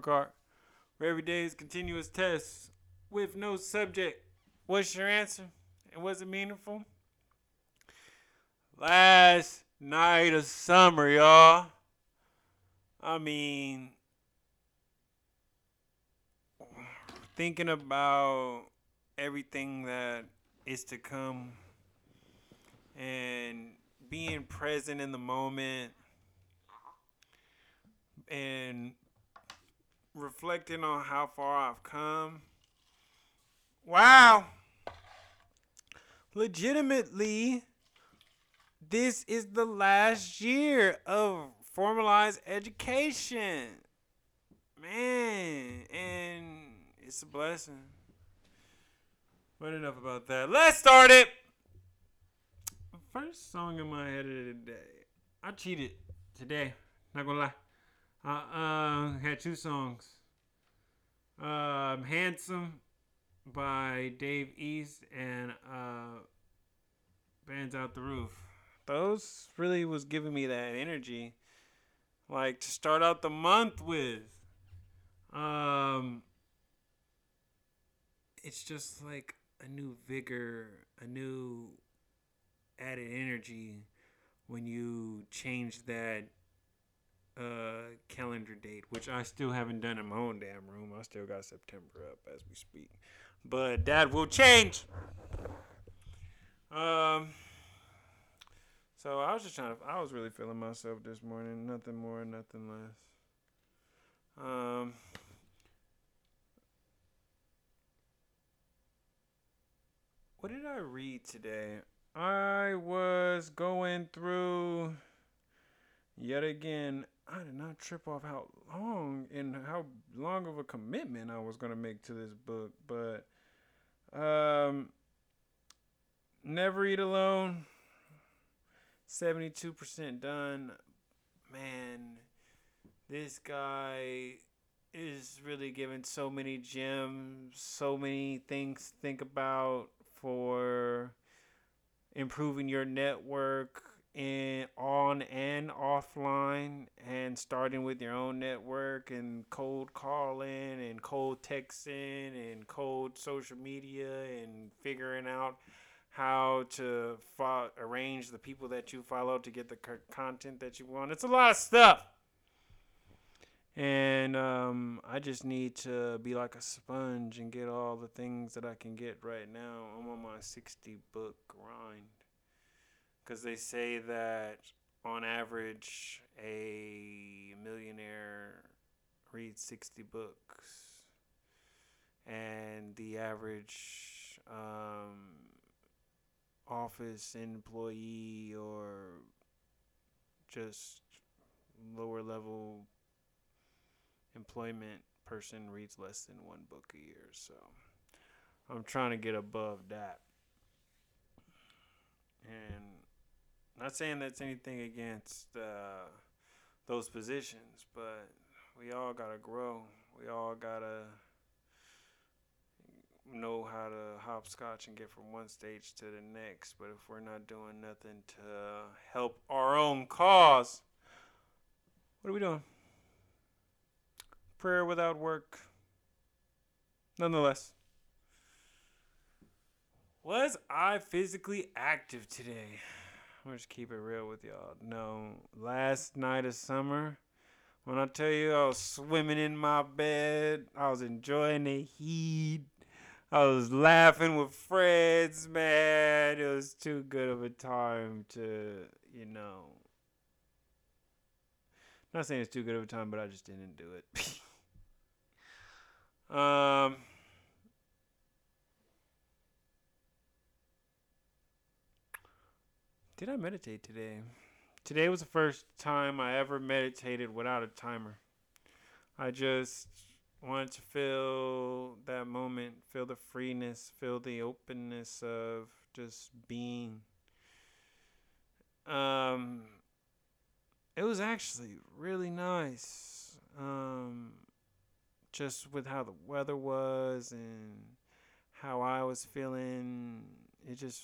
scorecard. For every day's continuous tests with no subject, what's your answer? And was it meaningful? Last night of summer, y'all. I mean, thinking about everything that is to come and being present in the moment and reflecting on how far I've come. Wow. Legitimately, this is the last year of formalized education. Man, and it's a blessing. But enough about that. Let's start it. First song in my head of the day. I cheated today. Not gonna lie. I had two songs. Handsome by Dave East and Bands Out the Roof. Those really was giving me that energy. Like to start out the month with. It's just like a new vigor, a new added energy when you change that calendar date, which I still haven't done in my own damn room. I still got September up as we speak, but that will change. So I was just I was really feeling myself this morning. Nothing more, nothing less. What did I read today? I was going through yet again. I did not trip off how long of a commitment I was going to make to this book, but Never Eat Alone, 72% done. Man, this guy is really giving so many gems, so many things to think about for improving your network in on and offline, and starting with your own network and cold calling and cold texting and cold social media and figuring out how to arrange the people that you follow to get the content that you want. It's a lot of stuff. And I just need to be like a sponge and get all the things that I can get right now. I'm on my 60-book grind. Because they say that on average, a millionaire reads 60 books. And the average office employee or just lower level employment person reads less than one book a year. So I'm trying to get above that. And not saying that's anything against those positions, but we all gotta grow. We all gotta know how to hopscotch and get from one stage to the next. But if we're not doing nothing to help our own cause, what are we doing? Prayer without work. Nonetheless, was I physically active today? I'll just keep it real with y'all. No, last night of summer, when I tell you I was swimming in my bed, I was enjoying the heat, I was laughing with friends, man. It was too good of a time to, I'm not saying it's too good of a time, but I just didn't do it. Did I meditate today? Today was the first time I ever meditated without a timer. I just wanted to feel that moment, feel the freeness, feel the openness of just being. It was actually really nice. Just with how the weather was and how I was feeling, it just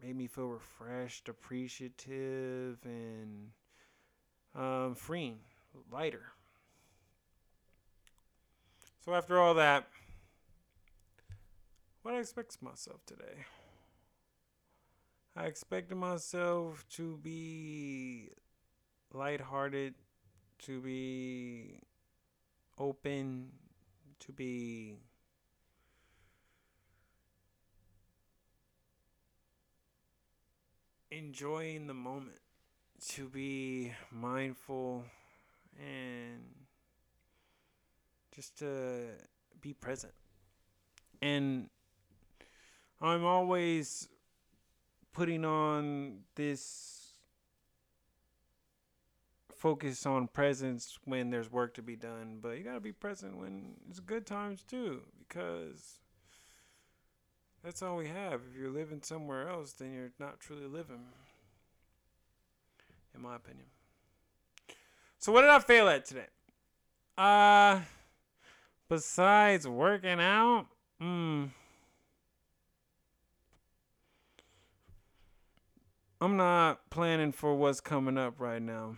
made me feel refreshed, appreciative, and freeing, lighter. So after all that, what I expect myself today? I expected myself to be lighthearted, to be open, to be enjoying the moment, to be mindful, and just to be present. And I'm always putting on this focus on presence when there's work to be done, but you gotta be present when it's good times too, because that's all we have. If you're living somewhere else, then you're not truly living, in my opinion. So what did I fail at today? Besides working out, I'm not planning for what's coming up right now.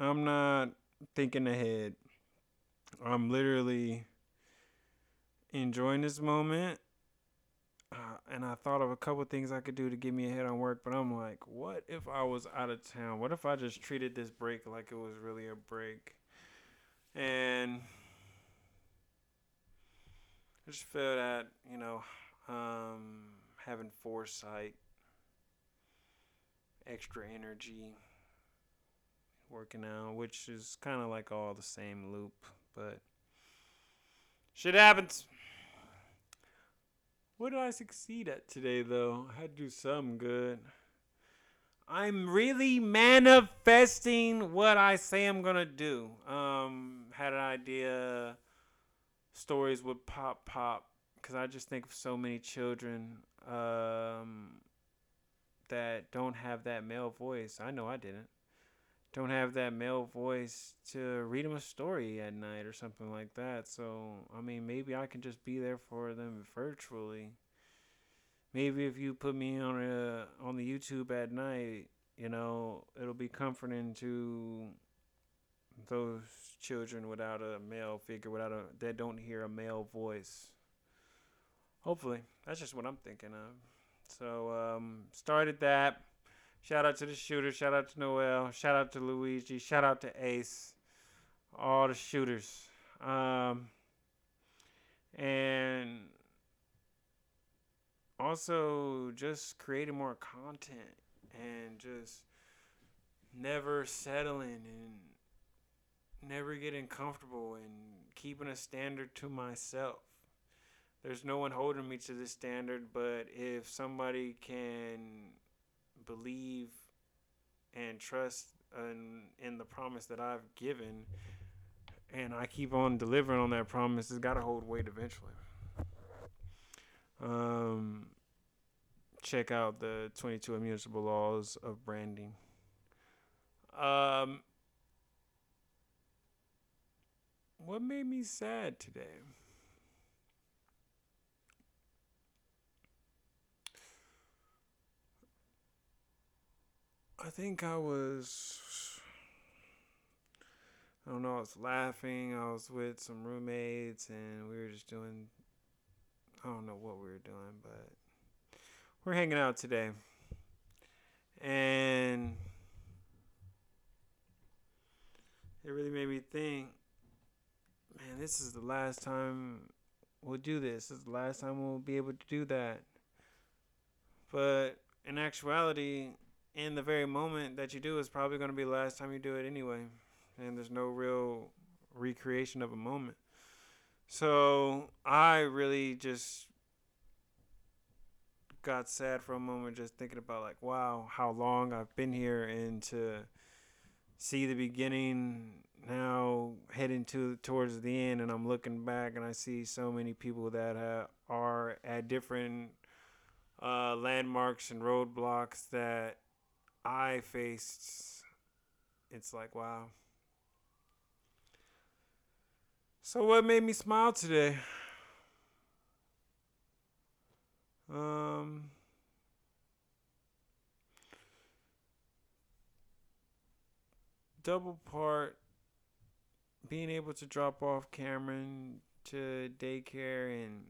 I'm not thinking ahead. I'm literally enjoying this moment. And I thought of a couple things I could do to get me ahead on work, but I'm like, what if I was out of town? What if I just treated this break like it was really a break? And I just feel that, having foresight, extra energy, working out, which is kind of like all the same loop, but shit happens. What did I succeed at today, though? I had to do something good. I'm really manifesting what I say I'm going to do. Had an idea. Stories would pop. Because I just think of so many children that don't have that male voice. I know I didn't. Don't have that male voice to read them a story at night or something like that. So, maybe I can just be there for them virtually. Maybe if you put me on the YouTube at night, it'll be comforting to those children without a male figure, that don't hear a male voice. Hopefully. That's just what I'm thinking of. So, started that. Shout out to the shooter. Shout out to Noel. Shout out to Luigi. Shout out to Ace. All the shooters. And also just creating more content and just never settling and never getting comfortable and keeping a standard to myself. There's no one holding me to this standard, but if somebody can believe and trust in the promise that I've given, and I keep on delivering on that promise, it's got to hold weight eventually. Check out the 22 Immutable Laws of Branding. What made me sad today? I think I was laughing. I was with some roommates and we were just doing, I don't know what we were doing, but we're hanging out today. And it really made me think, man, this is the last time we'll do this. This is the last time we'll be able to do that. But in actuality, in the very moment that you do is probably going to be the last time you do it anyway. And there's no real recreation of a moment. So I really just got sad for a moment just thinking about like, wow, how long I've been here, and to see the beginning now heading towards the end. And I'm looking back and I see so many people that are at different landmarks and roadblocks that I faced. It's like, wow. So what made me smile today? Double part being able to drop off Cameron to daycare and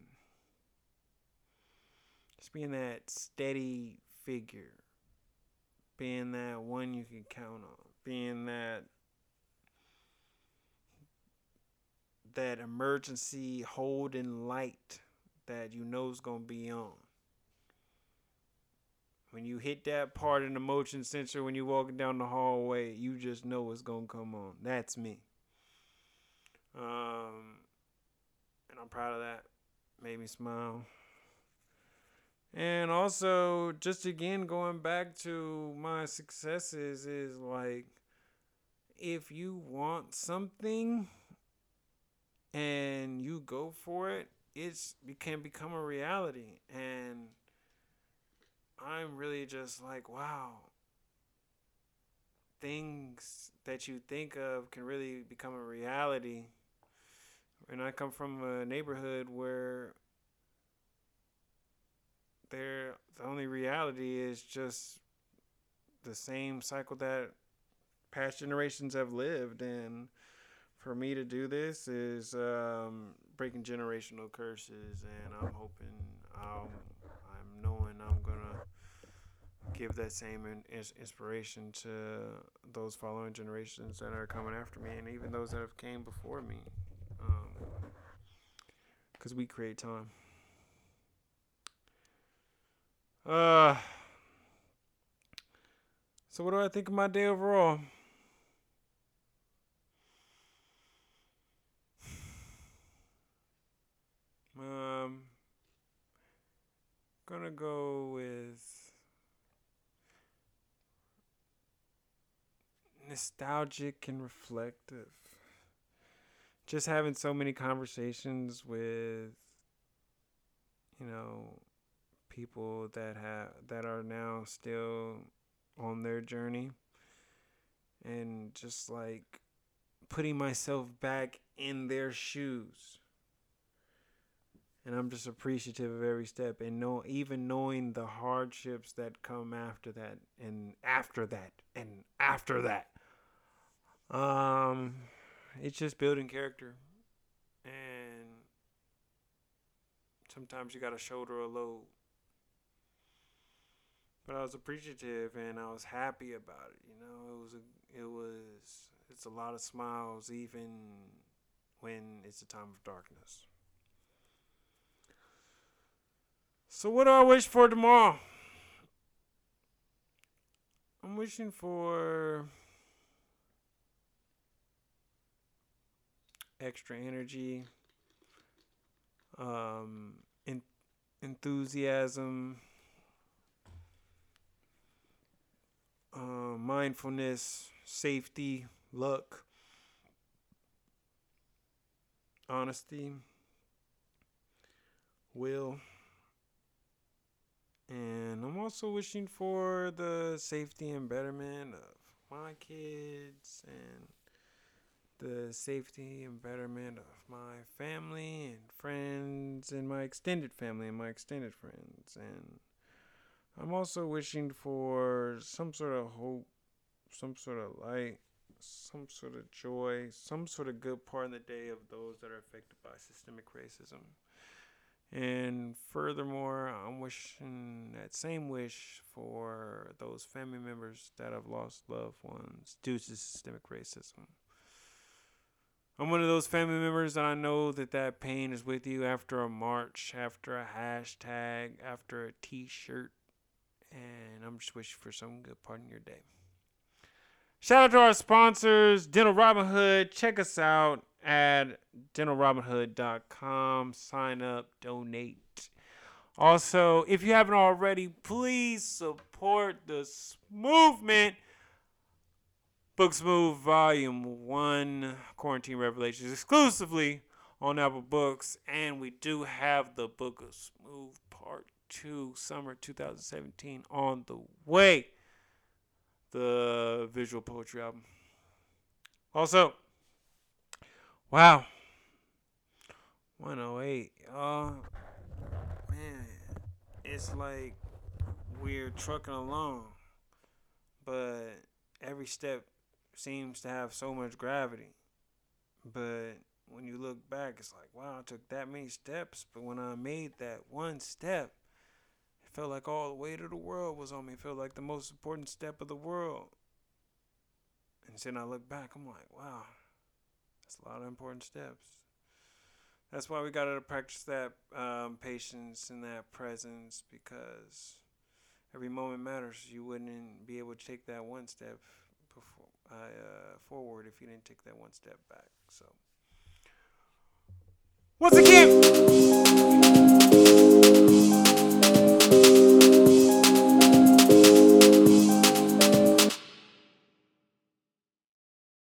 just being that steady figure, being that one you can count on, being that emergency holding light that you know is going to be on. When you hit that part in the motion sensor, when you're walking down the hallway, you just know it's going to come on. That's me. And I'm proud of that. Made me smile. And also, just again, going back to my successes is like, if you want something and you go for it, it can become a reality. And I'm really just like, wow, things that you think of can really become a reality. And I come from a neighborhood where the only reality is just the same cycle that past generations have lived. And for me to do this is breaking generational curses, and I'm hoping I'm knowing I'm gonna give that same inspiration to those following generations that are coming after me, and even those that have came before me, because we create time. So what do I think of my day overall? Gonna go with nostalgic and reflective. Just having so many conversations with, people that are now still on their journey, and just like putting myself back in their shoes. And I'm just appreciative of every step, and even knowing the hardships that come after that, and after that, and after that. It's just building character, and sometimes you gotta shoulder a load. But I was appreciative, and I was happy about it. It's a lot of smiles, even when it's a time of darkness. So what do I wish for tomorrow? I'm wishing for extra energy, enthusiasm, mindfulness, safety, luck, honesty, will. And I'm also wishing for the safety and betterment of my kids, and the safety and betterment of my family and friends, and my extended family and my extended friends. And I'm also wishing for some sort of hope, some sort of light, some sort of joy, some sort of good part in the day of those that are affected by systemic racism. And furthermore, I'm wishing that same wish for those family members that have lost loved ones due to systemic racism. I'm one of those family members that I know that pain is with you after a march, after a hashtag, after a t-shirt. And I'm just wishing for some good part in your day. Shout out to our sponsors, Dental Robin Hood. Check us out at DentalRobinHood.com. Sign up, donate. Also, if you haven't already, please support this movement. Book Smooth Volume 1, Quarantine Revelations, exclusively on Apple Books. And we do have the Book of Smooth Part 2, Summer 2017, on the way. The Visual Poetry album. Also, wow. 108. Man. It's like we're trucking along, but every step seems to have so much gravity. But when you look back, it's like, wow, I took that many steps. But when I made that one step, it felt like all the weight of the world was on me. It felt like the most important step of the world. And then I look back, I'm like, wow, that's a lot of important steps. That's why we got to practice that patience and that presence, because every moment matters. You wouldn't be able to take that one step forward if you didn't take that one step back. So, once again...